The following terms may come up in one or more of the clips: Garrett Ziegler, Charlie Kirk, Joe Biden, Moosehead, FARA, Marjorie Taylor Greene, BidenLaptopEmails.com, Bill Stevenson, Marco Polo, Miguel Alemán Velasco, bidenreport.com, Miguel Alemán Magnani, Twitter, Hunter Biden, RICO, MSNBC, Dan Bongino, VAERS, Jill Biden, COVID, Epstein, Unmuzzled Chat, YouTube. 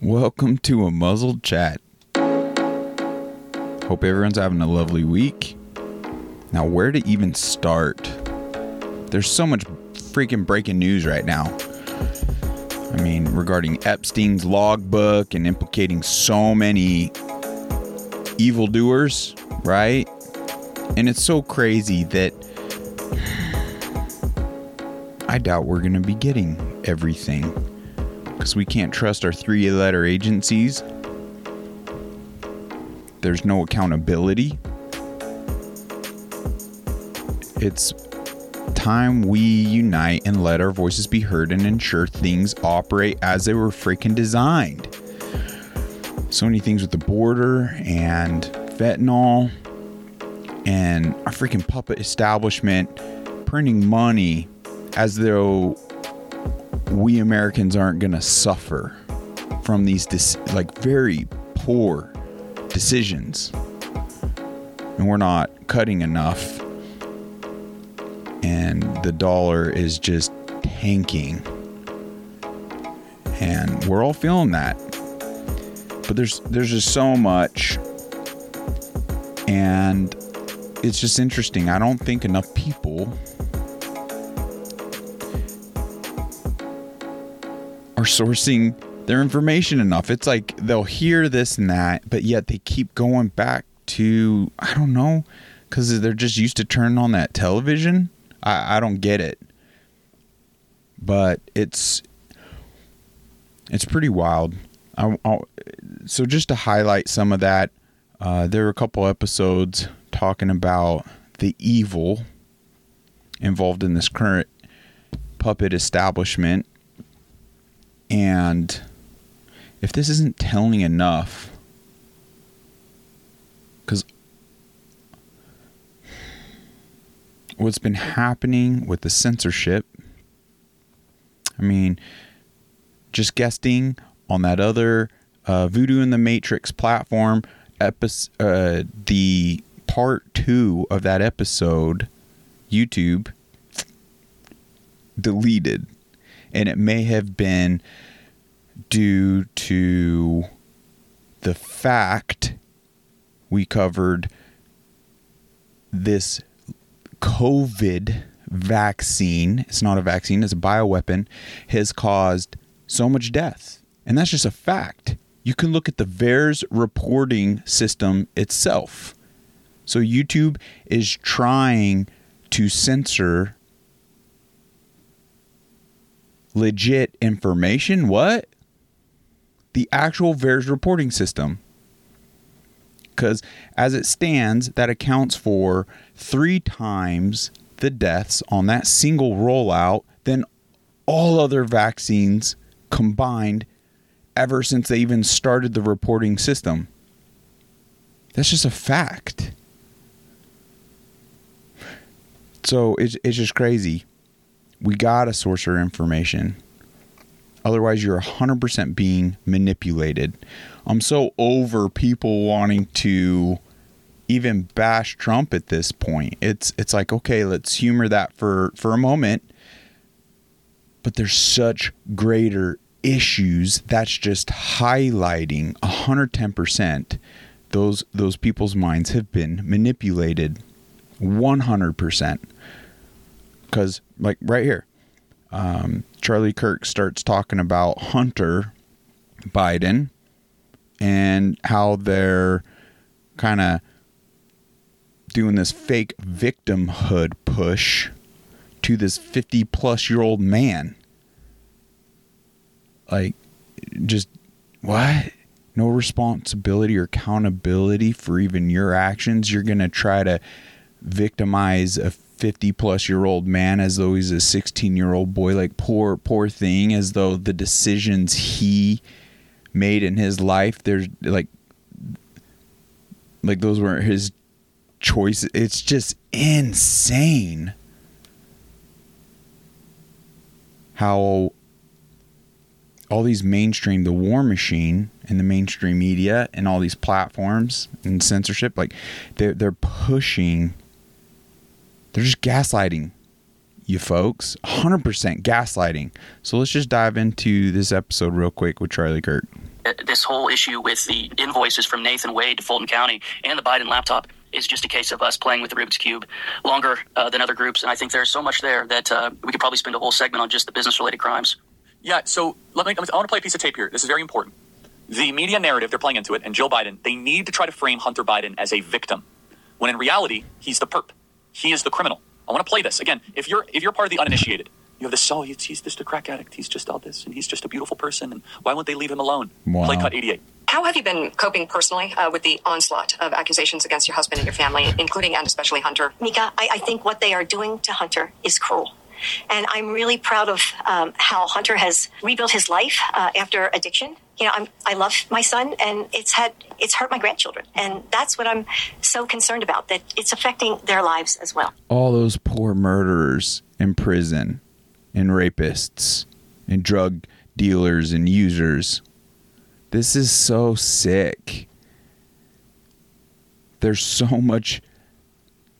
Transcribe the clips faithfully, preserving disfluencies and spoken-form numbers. Welcome to Unmuzzled Chat. Hope everyone's having a lovely week. Now, where to even start? There's so much freaking breaking news right now. I mean, regarding Epstein's logbook and implicating so many evildoers, right? And it's so crazy that I doubt we're going to be getting everything because we can't trust our three-letter agencies. There's no accountability. It's time we unite and let our voices be heard and ensure things operate as they were freaking designed. So many things with the border and fentanyl and our freaking puppet establishment printing money as though we Americans aren't going to suffer from these dis- like very poor decisions. And we're not cutting enough. And the dollar is just tanking. And we're all feeling that. But there's there's just so much. And it's just interesting. I don't think enough people are sourcing their information enough. It's like they'll hear this and that, but yet they keep going back to, I don't know, because they're just used to turning on that television. I, I don't get it, but it's it's pretty wild. I, I, so just to highlight some of that, uh, there were a couple episodes talking about the evil involved in this current puppet establishment, and if this isn't telling enough, because what's been happening with the censorship, I mean, just guesting on that other uh, Voodoo in the Matrix platform, episode, uh, the part two of that episode, YouTube deleted. And it may have been due to the fact we covered this COVID vaccine. It's not a vaccine, it's a bioweapon, has caused so much death. And that's just a fact. You can look at the VAERS reporting system itself. So YouTube is trying to censor legit information. What? The actual VAERS reporting system. Because as it stands, that accounts for three times the deaths on that single rollout than all other vaccines combined ever since they even started the reporting system. That's just a fact. So it's, it's just crazy. We got to source our information. Otherwise, you're one hundred percent being manipulated. I'm so over people wanting to even bash Trump at this point. It's it's like, okay, let's humor that for, for a moment. But there's such greater issues that's just highlighting one hundred ten percent those those people's minds have been manipulated one hundred percent. Because, like, right here, Um, Charlie Kirk starts talking about Hunter Biden and how they're kind of doing this fake victimhood push to this fifty plus year old man. Like, just what? No responsibility or accountability for even your actions. You're going to try to victimize a fifty plus year old man as though he's a sixteen year old boy. Like, poor poor thing, as though the decisions he made in his life, there's like like those weren't his choices. It's just insane how all these mainstream, the war machine and the mainstream media and all these platforms and censorship, like they're, they're pushing. They're just gaslighting you folks. one hundred percent gaslighting. So let's just dive into this episode real quick with Charlie Kirk. This whole issue with the invoices from Nathan Wade to Fulton County and the Biden laptop is just a case of us playing with the Rubik's Cube longer uh, than other groups. And I think there's so much there that uh, we could probably spend a whole segment on just the business-related crimes. Yeah, so let me, I want to play a piece of tape here. This is very important. The media narrative, they're playing into it, and Joe Biden, they need to try to frame Hunter Biden as a victim, when in reality, he's the perp. He is the criminal. I want to play this. Again, if you're if you're part of the uninitiated, you have this, oh, he's just a crack addict. He's just all this, and he's just a beautiful person, and why won't they leave him alone? Wow. Play cut eighty-eight. How have you been coping personally uh, with the onslaught of accusations against your husband and your family, including and especially Hunter? Mika, I, I think what they are doing to Hunter is cruel. And I'm really proud of um, how Hunter has rebuilt his life uh, after addiction. You know, I'm, I love my son, and it's had it's hurt my grandchildren. And that's what I'm so concerned about, that it's affecting their lives as well. All those poor murderers in prison and rapists and drug dealers and users. This is so sick. There's so much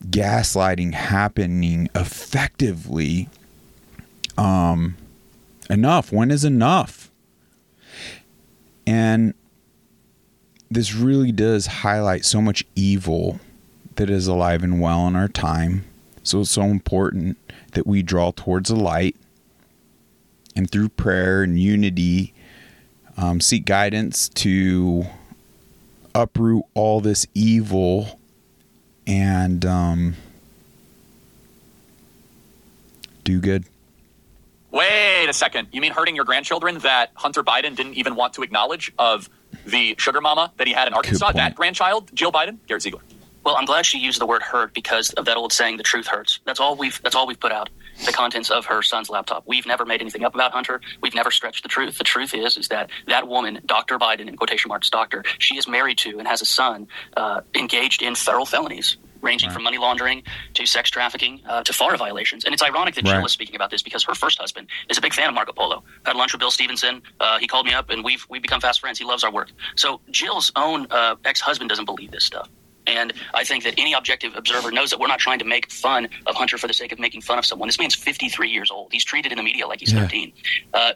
gaslighting happening effectively. Um, enough. When is enough? And this really does highlight so much evil that is alive and well in our time. So it's so important that we draw towards the light, and through prayer and unity, um, seek guidance to uproot all this evil and um, do good. Wait a second. You mean hurting your grandchildren that Hunter Biden didn't even want to acknowledge, of the sugar mama that he had in Arkansas, that grandchild, Jill Biden? Garrett Ziegler. Well, I'm glad she used the word hurt, because of that old saying, the truth hurts. That's all we've that's all we've put out, the contents of her son's laptop. We've never made anything up about Hunter. We've never stretched the truth. The truth is, is that that woman, Doctor Biden, in quotation marks, doctor, she is married to and has a son uh, engaged in federal felonies, ranging right. from money laundering to sex trafficking uh, to FARA violations. And it's ironic that right. Jill is speaking about this, because her first husband is a big fan of Marco Polo. Had lunch with Bill Stevenson. Uh, he called me up, and we've we've become fast friends. He loves our work. So Jill's own uh, ex-husband doesn't believe this stuff. And I think that any objective observer knows that we're not trying to make fun of Hunter for the sake of making fun of someone. This man's fifty-three years old. He's treated in the media like he's yeah. thirteen. Uh,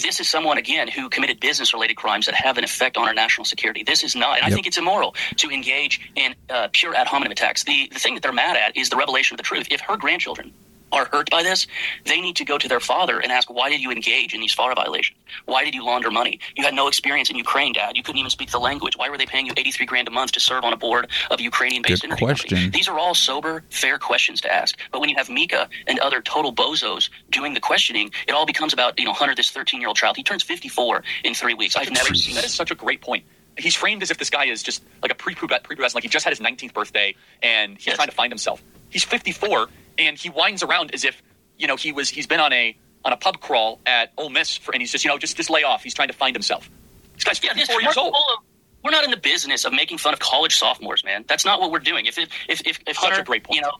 this is someone, again, who committed business-related crimes that have an effect on our national security. This is not – and yep. I think it's immoral to engage in uh, pure ad hominem attacks. The, the thing that they're mad at is the revelation of the truth. If her grandchildren – are hurt by this, they need to go to their father and ask, why did you engage in these FARA violations? Why did you launder money? You had no experience in Ukraine, Dad. You couldn't even speak the language. Why were they paying you eighty-three grand a month to serve on a board of Ukrainian-based energy company? These are all sober, fair questions to ask. But when you have Mika and other total bozos doing the questioning, it all becomes about, you know, Hunter, this thirteen-year-old child. He turns fifty-four in three weeks. I've never seen that. That is such a great point. He's framed as if this guy is just like a prepubescent, like he just had his nineteenth birthday, and he's yes. trying to find himself. He's fifty-four. And he winds around as if, you know, he was he's been on a on a pub crawl at Ole Miss for, and he's just, you know, just just lay off. He's trying to find himself. This guy's fifty-four yeah, years old. Polo, we're not in the business of making fun of college sophomores, man. That's not what we're doing. If if if if, if Hunter, such a great point. You know,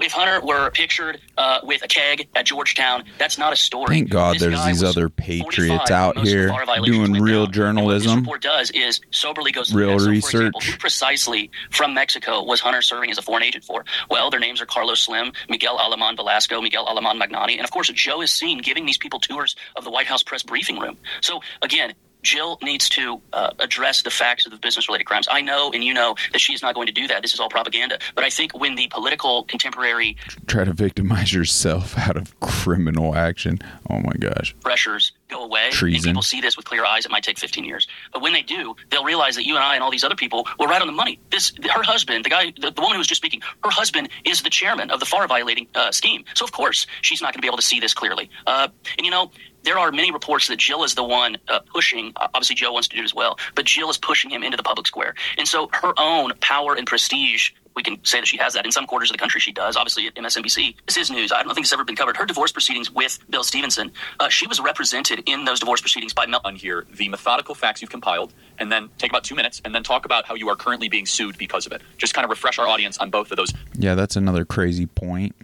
if Hunter were pictured uh, with a keg at Georgetown, that's not a story. Thank God this there's these other patriots out here doing real journalism. What this report does is soberly goes through real research. For example, who precisely from Mexico was Hunter serving as a foreign agent for? Well, their names are Carlos Slim, Miguel Alemán Velasco, Miguel Alemán Magnani. And, of course, Joe is seen giving these people tours of the White House press briefing room. So, again, Jill needs to uh, address the facts of the business-related crimes. I know, and you know, that she's not going to do that. This is all propaganda. But I think when the political contemporary... Try to victimize yourself out of criminal action. Oh, my gosh. Pressures go away. Treason. And people see this with clear eyes. It might take fifteen years. But when they do, they'll realize that you and I and all these other people were right on the money. This, her husband, the guy, the, the woman who was just speaking, her husband is the chairman of the FARA-violating uh, scheme. So, of course, she's not going to be able to see this clearly. Uh, and, you know... There are many reports that Jill is the one uh, pushing. Obviously, Joe wants to do it as well, but Jill is pushing him into the public square. And so her own power and prestige, we can say that she has that. In some quarters of the country, she does. Obviously, at M S N B C, this is news. I don't think it's ever been covered. Her divorce proceedings with Bill Stevenson, uh, she was represented in those divorce proceedings by Mel. On here, the methodical facts you've compiled, and then take about two minutes, and then talk about how you are currently being sued because of it. Just kind of refresh our audience on both of those. Yeah, that's another crazy point.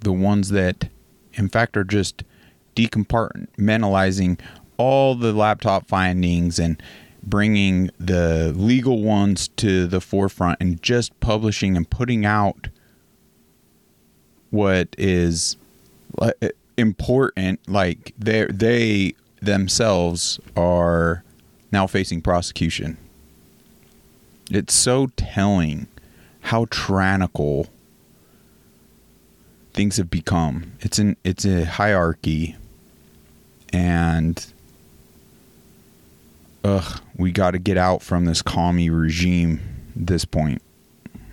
The ones that, in fact, are just... decompartmentalizing all the laptop findings and bringing the legal ones to the forefront and just publishing and putting out what is important, like they they themselves are now facing prosecution. It's so telling how tyrannical things have become. It's an it's a hierarchy, and ugh, we got to get out from this commie regime at this point.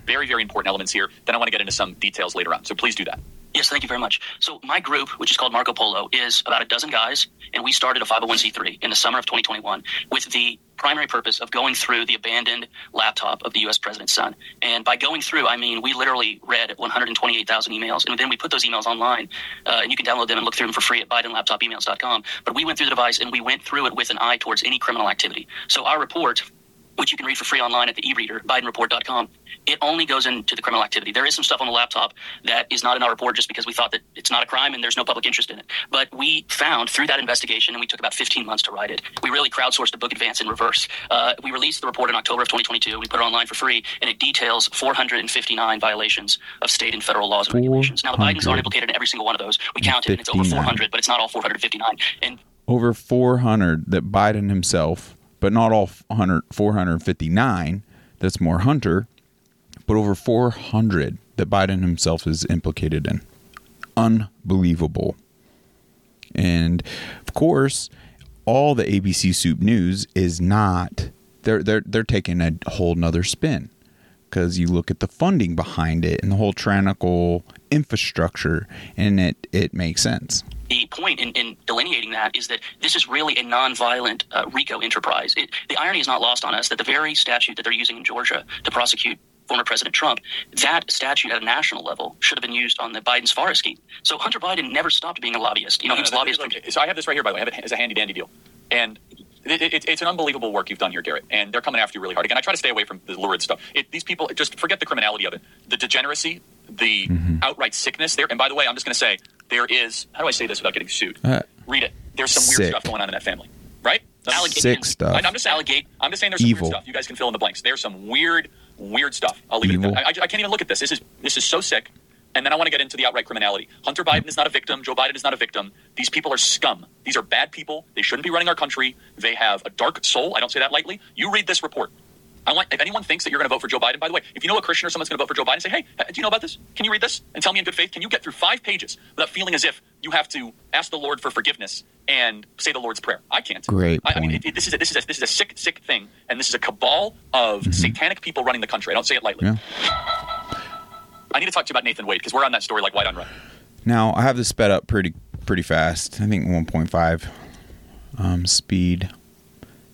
Very, very important elements here. Then I want to get into some details later on. So please do that. Yes, thank you very much. So my group, which is called Marco Polo, is about a dozen guys, and we started a five oh one c three in the summer of twenty twenty-one with the primary purpose of going through the abandoned laptop of the U S president's son. And by going through, I mean, we literally read one hundred twenty-eight thousand emails, and then we put those emails online, uh, and you can download them and look through them for free at Biden Laptop Emails dot com. But we went through the device, and we went through it with an eye towards any criminal activity. So our report, which you can read for free online at the e-reader, Biden report dot com, it only goes into the criminal activity. There is some stuff on the laptop that is not in our report just because we thought that it's not a crime and there's no public interest in it. But we found through that investigation, and we took about fifteen months to write it, we really crowdsourced the book advance in reverse. Uh, we released the report in October of twenty twenty-two. We put it online for free, and it details four hundred fifty-nine violations of state and federal laws and regulations. Now, the Bidens aren't implicated in every single one of those. We counted, and it's over four hundred, but it's not all four hundred fifty-nine. And over four hundred that Biden himself, but not all four hundred, four hundred fifty-nine, that's more Hunter, but over four hundred that Biden himself is implicated in. Unbelievable. And of course, all the A B C Soup News is not, they're they're they're taking a whole nother spin, because you look at the funding behind it and the whole tyrannical infrastructure, and it, it makes sense. The point in, in delineating that is that this is really a nonviolent uh, RICO enterprise. It, the irony is not lost on us that the very statute that they're using in Georgia to prosecute former President Trump, that statute at a national level should have been used on the Biden's FARA scheme. So Hunter Biden never stopped being a lobbyist. You know, no, he was no, lobbyist. Like, so I have this right here, by the way. I have it as a handy dandy deal. And it, it, it's an unbelievable work you've done here, Garrett. And they're coming after you really hard. Again, I try to stay away from the lurid stuff. It, these people, just forget the criminality of it. The degeneracy, the mm-hmm. outright sickness there. And by the way, I'm just going to say, there is, how do I say this without getting sued? Uh, Read it. There's some sick. weird stuff going on in that family, right? Alleg- sick and, stuff. I'm just, alleg- I'm just saying there's some Evil. weird stuff. You guys can fill in the blanks. There's some weird Weird stuff. I'll leave Evil. it. At that. I, I can't even look at this. This is this is so sick. And then I want to get into the outright criminality. Hunter Biden is not a victim. Joe Biden is not a victim. These people are scum. These are bad people. They shouldn't be running our country. They have a dark soul. I don't say that lightly. You read this report. I want. If anyone thinks that you're going to vote for Joe Biden, by the way, if you know a Christian or someone's going to vote for Joe Biden, say, hey, do you know about this? Can you read this? And tell me in good faith, can you get through five pages without feeling as if you have to ask the Lord for forgiveness and say the Lord's Prayer? I can't. Great. I, I mean, it, it, this is a, this is a, this is a sick, sick thing, and this is a cabal of mm-hmm. satanic people running the country. I don't say it lightly. Yeah. I need to talk to you about Nathan Wade because we're on that story like white on red. Now I have this sped up pretty, pretty fast. I think one point five um, speed.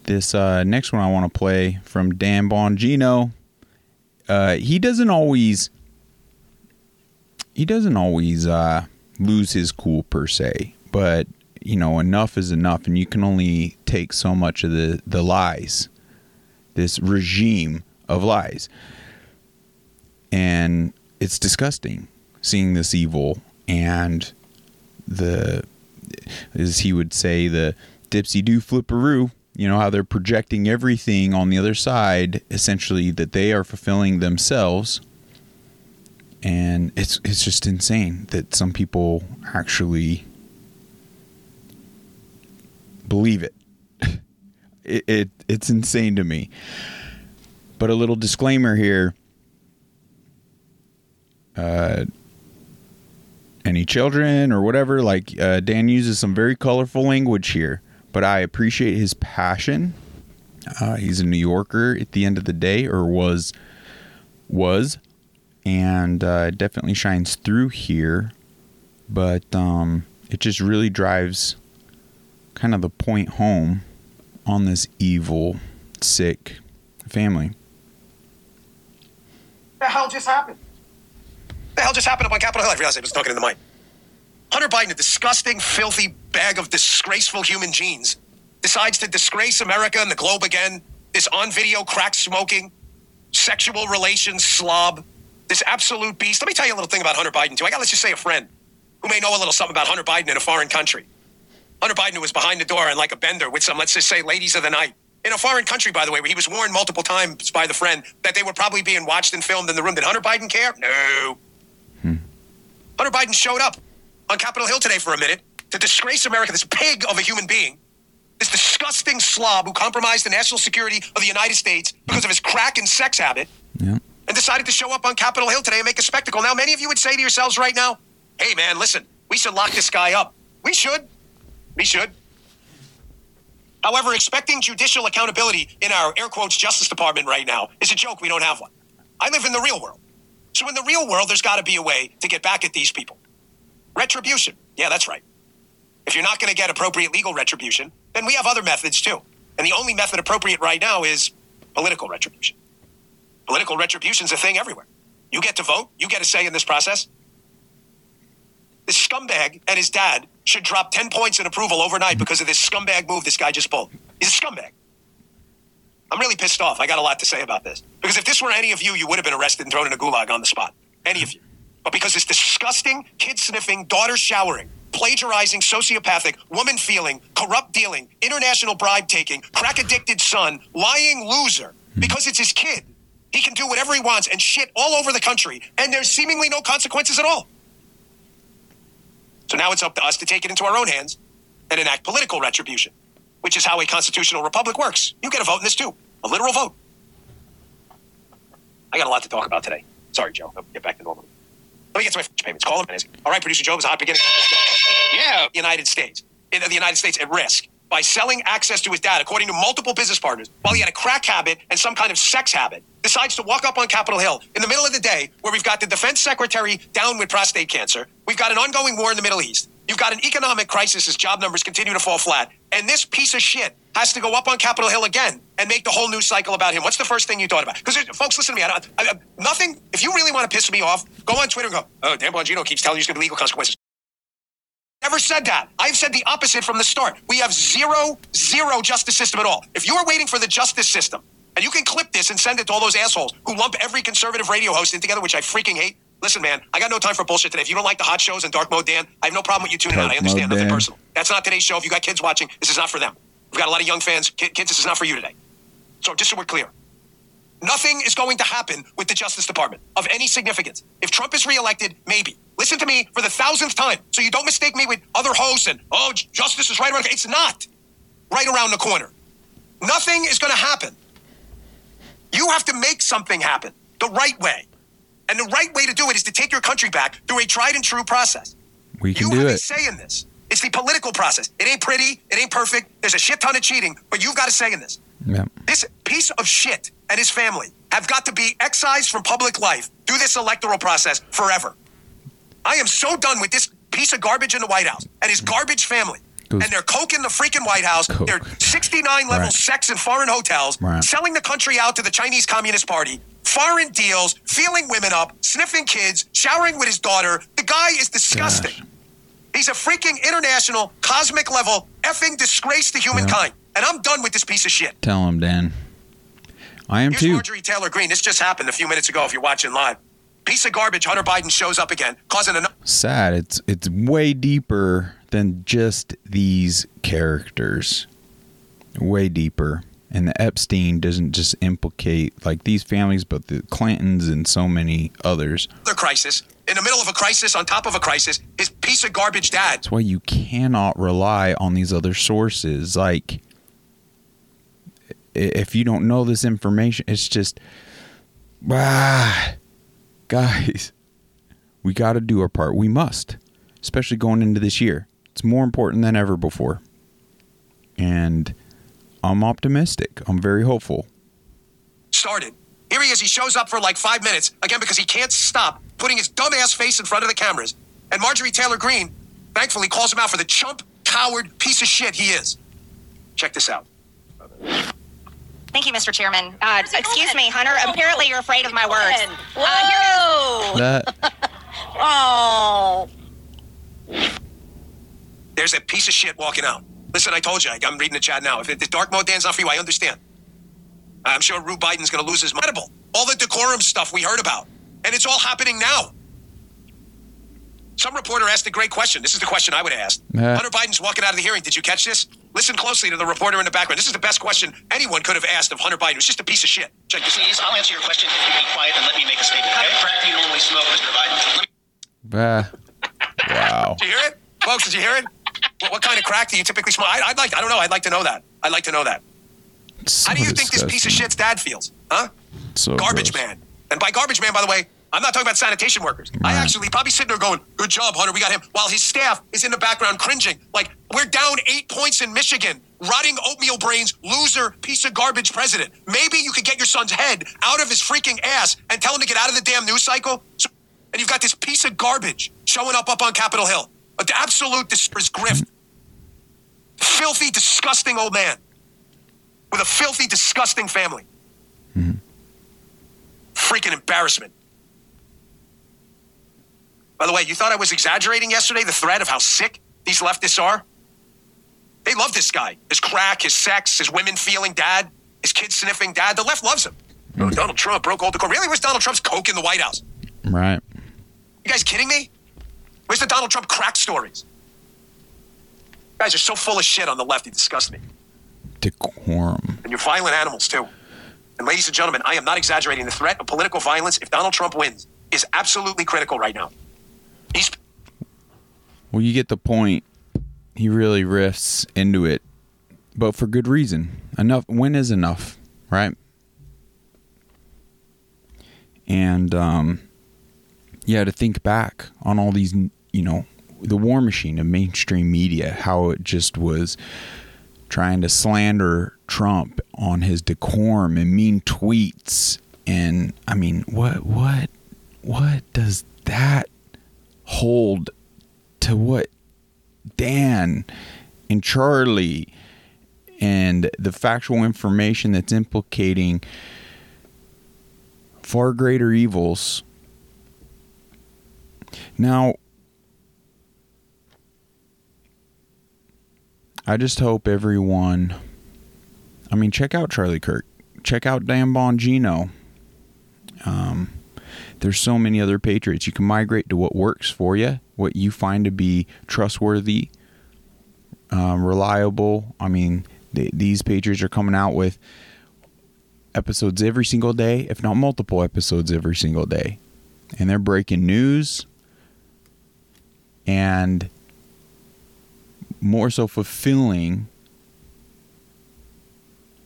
This uh, next one I want to play from Dan Bongino. Uh, he doesn't always, he doesn't always uh, lose his cool per se, but you know, enough is enough, and you can only take so much of the, the lies, this regime of lies, and it's disgusting seeing this evil and the, as he would say, the dipsy-do flipperoo. You know, how they're projecting everything on the other side, essentially, that they are fulfilling themselves. And it's it's just insane that some people actually believe it. it, it it's insane to me. But a little disclaimer here. Uh, any children or whatever, like uh, Dan uses some very colorful language here. But I appreciate his passion. Uh, he's a New Yorker at the end of the day, or was, was, and uh, definitely shines through here. But um, it just really drives kind of the point home on this evil, sick family. The hell just happened? The hell just happened up on Capitol Hill? I realized I was talking in the mic. Hunter Biden, a disgusting, filthy bag of disgraceful human genes, decides to disgrace America and the globe again. This on-video crack-smoking, sexual relations slob, this absolute beast. Let me tell you a little thing about Hunter Biden, too. I got, let's just say, a friend who may know a little something about Hunter Biden in a foreign country. Hunter Biden, who was behind the door and like a bender with some, let's just say, ladies of the night. In a foreign country, by the way, where he was warned multiple times by the friend that they were probably being watched and filmed in the room. Did Hunter Biden care? No. Hmm. Hunter Biden showed up. on Capitol Hill today for a minute to disgrace America, this pig of a human being, this disgusting slob who compromised the national security of the United States because of his crack and sex habit, yeah. and decided to show up on Capitol Hill today and make a spectacle. Now, many of you would say to yourselves right now, hey, man, listen, we should lock this guy up. We should. We should. However, expecting judicial accountability in our air quotes Justice Department right now is a joke. We don't have one. I live in the real world. So in the real world, there's got to be a way to get back at these people. Retribution. Yeah, that's right. If you're not going to get appropriate legal retribution, then we have other methods too. And the only method appropriate right now is political retribution. Political retribution is a thing everywhere. You get to vote. You get a say in this process. This scumbag and his dad should drop ten points in approval overnight because of this scumbag move this guy just pulled. He's a scumbag. I'm really pissed off. I got a lot to say about this. Because if this were any of you, you would have been arrested and thrown in a gulag on the spot. Any of you. But because this disgusting, kid-sniffing, daughter-showering, plagiarizing, sociopathic, woman-feeling, corrupt-dealing, international bribe-taking, crack-addicted son, lying loser, because it's his kid, he can do whatever he wants and shit all over the country, and there's seemingly no consequences at all. So now it's up to us to take it into our own hands and enact political retribution, which is how a constitutional republic works. You get a vote in this too, a literal vote. I got a lot to talk about today. Sorry, Joe. I'll get back to normal. Let me get to my payments. Call him. All right, producer Joe, it was a hot beginning. Yeah. United States. In the United States at risk by selling access to his dad, according to multiple business partners, while he had a crack habit and some kind of sex habit, decides to walk up on Capitol Hill in the middle of the day where we've got the defense secretary down with prostate cancer. We've got an ongoing war in the Middle East. You've got an economic crisis as job numbers continue to fall flat. And this piece of shit has to go up on Capitol Hill again and make the whole news cycle about him. What's the first thing you thought about? Because, folks, listen to me. I don't, I, I, nothing. If you really want to piss me off, go on Twitter and go, oh, Dan Bongino keeps telling you there's going to be legal consequences. Never said that. I've said the opposite from the start. We have zero, zero justice system at all. If you are waiting for the justice system, and you can clip this and send it to all those assholes who lump every conservative radio host in together, which I freaking hate. Listen, man, I got no time for bullshit today. If you don't like the hot shows and Dark Mode Dan, I have no problem with you tuning out. I understand. Nothing personal. That's not today's show. If you got kids watching, this is not for them. We've got a lot of young fans. Kids, this is not for you today. So just so we're clear, nothing is going to happen with the Justice Department of any significance. If Trump is reelected, maybe. Listen to me for the thousandth time so you don't mistake me with other hosts and, oh, justice is right around the corner. It's not right around the corner. Nothing is going to happen. You have to make something happen the right way. And the right way to do it is to take your country back through a tried and true process. We can do it. You have a say in this. It's the political process. It ain't pretty. It ain't perfect. There's a shit ton of cheating, but you've got a say in this. Yep. This piece of shit and his family have got to be excised from public life through this electoral process forever. I am so done with this piece of garbage in the White House and his garbage family. And they're coke in the freaking White House. Coke. They're sixty-nine level right. sex in foreign hotels, right. selling the country out to the Chinese Communist Party, foreign deals, feeling women up, sniffing kids, showering with his daughter. The guy is disgusting. Gosh. He's a freaking international, cosmic level, effing disgrace to humankind. Yep. And I'm done with this piece of shit. Tell him, Dan. I am Here's too. Here's Marjorie Taylor Greene. This just happened a few minutes ago if you're watching live. Piece of garbage. Hunter Biden shows up again, causing another. Sad. It's, it's way deeper than just these characters. Way deeper. And the Epstein doesn't just implicate like these families, but the Clintons and so many others. Another crisis. In the middle of a crisis, on top of a crisis, his piece of garbage dad. That's why you cannot rely on these other sources. Like, if you don't know this information, it's just, ah, guys, we got to do our part. We must, especially going into this year. It's more important than ever before. And I'm optimistic. I'm very hopeful. Started. Here he is. He shows up for like five minutes, again, because he can't stop putting his dumbass face in front of the cameras. And Marjorie Taylor Greene, thankfully, calls him out for the chump, coward, piece of shit he is. Check this out. Thank you, Mister Chairman. Uh, excuse me, Hunter. Apparently, you're afraid of my words. Whoa! Uh, oh. There's a piece of shit walking out. Listen, I told you, I'm reading the chat now. If the Dark Mode Dan's not for you, I understand. I'm sure Rube Biden's going to lose his mind. All the decorum stuff we heard about. And it's all happening now. Some reporter asked a great question. This is the question I would have asked. Uh, Hunter Biden's walking out of the hearing. Did you catch this? Listen closely to the reporter in the background. This is the best question anyone could have asked of Hunter Biden. It's just a piece of shit. Check this out. I'll answer your question if you be quiet and let me make a statement. Okay? How do you normally smoke, Mister Biden? Me- uh, Wow. Did you hear it? Folks, did you hear it? What, what kind of crack do you typically smoke? I, I'd like, I don't know. I'd like to know that. I'd like to know that. So how do you disgusting. think this piece of shit's dad feels? Huh? So garbage gross. man. And by garbage man, by the way, I'm not talking about sanitation workers. Right. I actually probably sitting there going, good job, Hunter, we got him. While his staff is in the background cringing. Like, we're down eight points in Michigan. Rotting oatmeal brains, loser, piece of garbage president. Maybe you could get your son's head out of his freaking ass and tell him to get out of the damn news cycle. So, and you've got this piece of garbage showing up up on Capitol Hill. An absolute dis- grift. Filthy, disgusting old man. With a filthy, disgusting family. Mm-hmm. Freaking embarrassment. By the way, you thought I was exaggerating yesterday, the threat of how sick these leftists are? They love this guy. His crack, his sex, his women feeling dad, his kids sniffing dad. The left loves him. Oh, Donald Trump broke all the court. Really? Where's Donald Trump's coke in the White House? Right. You guys kidding me? Where's the Donald Trump crack stories? You guys are so full of shit on the left. You disgust me. Decorum. And you're violent animals, too. And ladies and gentlemen, I am not exaggerating. The threat of political violence, if Donald Trump wins, is absolutely critical right now. He's... Well, you get the point. He really riffs into it, but for good reason. Enough. When is enough, right? And um, yeah, to think back on all these, you know, the war machine of mainstream media, how it just was trying to slander Trump on his decorum and mean tweets. And I mean, what, what, what does that hold to what Dan and Charlie and the factual information that's implicating far greater evils? Now, I just hope everyone, I mean, check out Charlie Kirk, check out Dan Bongino. Um, there's so many other patriots. You can migrate to what works for you, what you find to be trustworthy, um, reliable. I mean, th- these patriots are coming out with episodes every single day, if not multiple episodes every single day. And they're breaking news and more so fulfilling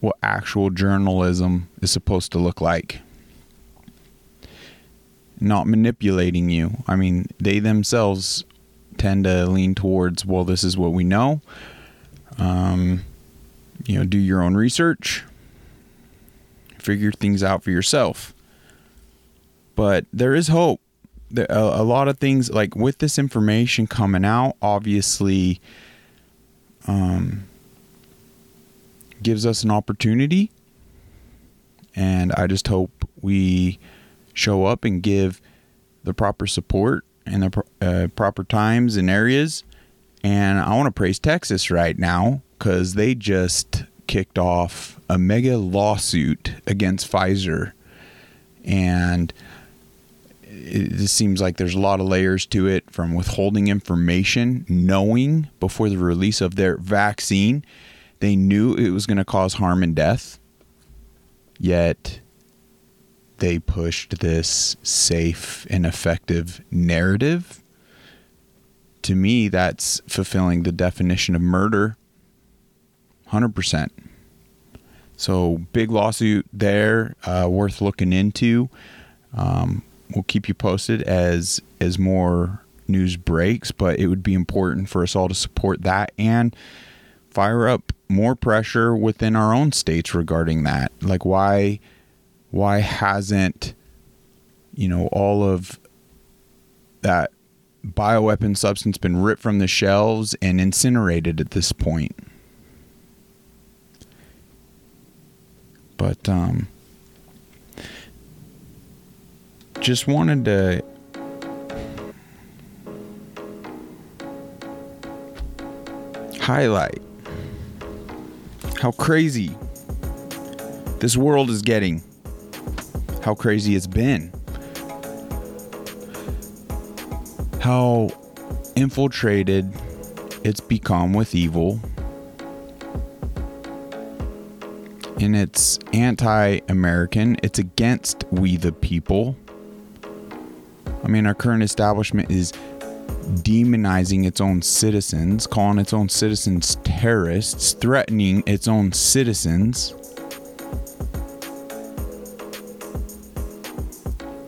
what actual journalism is supposed to look like. Not manipulating you. I mean, they themselves tend to lean towards, well, this is what we know. Um, you know, do your own research. Figure things out for yourself. But there is hope. There, a, a lot of things, like with this information coming out, obviously um, gives us an opportunity. And I just hope we show up and give the proper support and the uh, proper times and areas. And I want to praise Texas right now because they just kicked off a mega lawsuit against Pfizer. And it, it seems like there's a lot of layers to it, from withholding information, knowing before the release of their vaccine, they knew it was going to cause harm and death. Yet they pushed this safe and effective narrative. To me, that's fulfilling the definition of murder one hundred percent. So big lawsuit there, uh, worth looking into. Um, we'll keep you posted as, as more news breaks, but it would be important for us all to support that and fire up more pressure within our own states regarding that. Like, why... Why hasn't, you know, all of that bioweapon substance been ripped from the shelves and incinerated at this point? But um, just wanted to... highlight how crazy this world is getting. How crazy it's been. How infiltrated it's become with evil. And it's anti-American. It's against we the people. I mean, our current establishment is demonizing its own citizens, calling its own citizens terrorists, threatening its own citizens.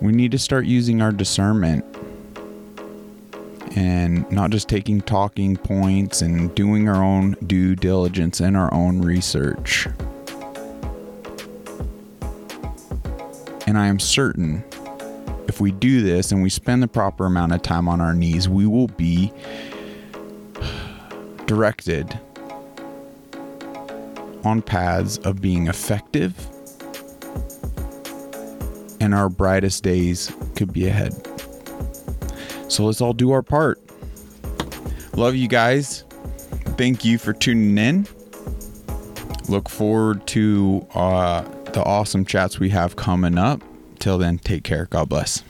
We need to start using our discernment and not just taking talking points and doing our own due diligence and our own research. And I am certain if we do this and we spend the proper amount of time on our knees, we will be directed on paths of being effective, and our brightest days could be ahead. So let's all do our part. Love you guys. Thank you for tuning in. Look forward to uh, the awesome chats we have coming up. Till then, take care. God bless.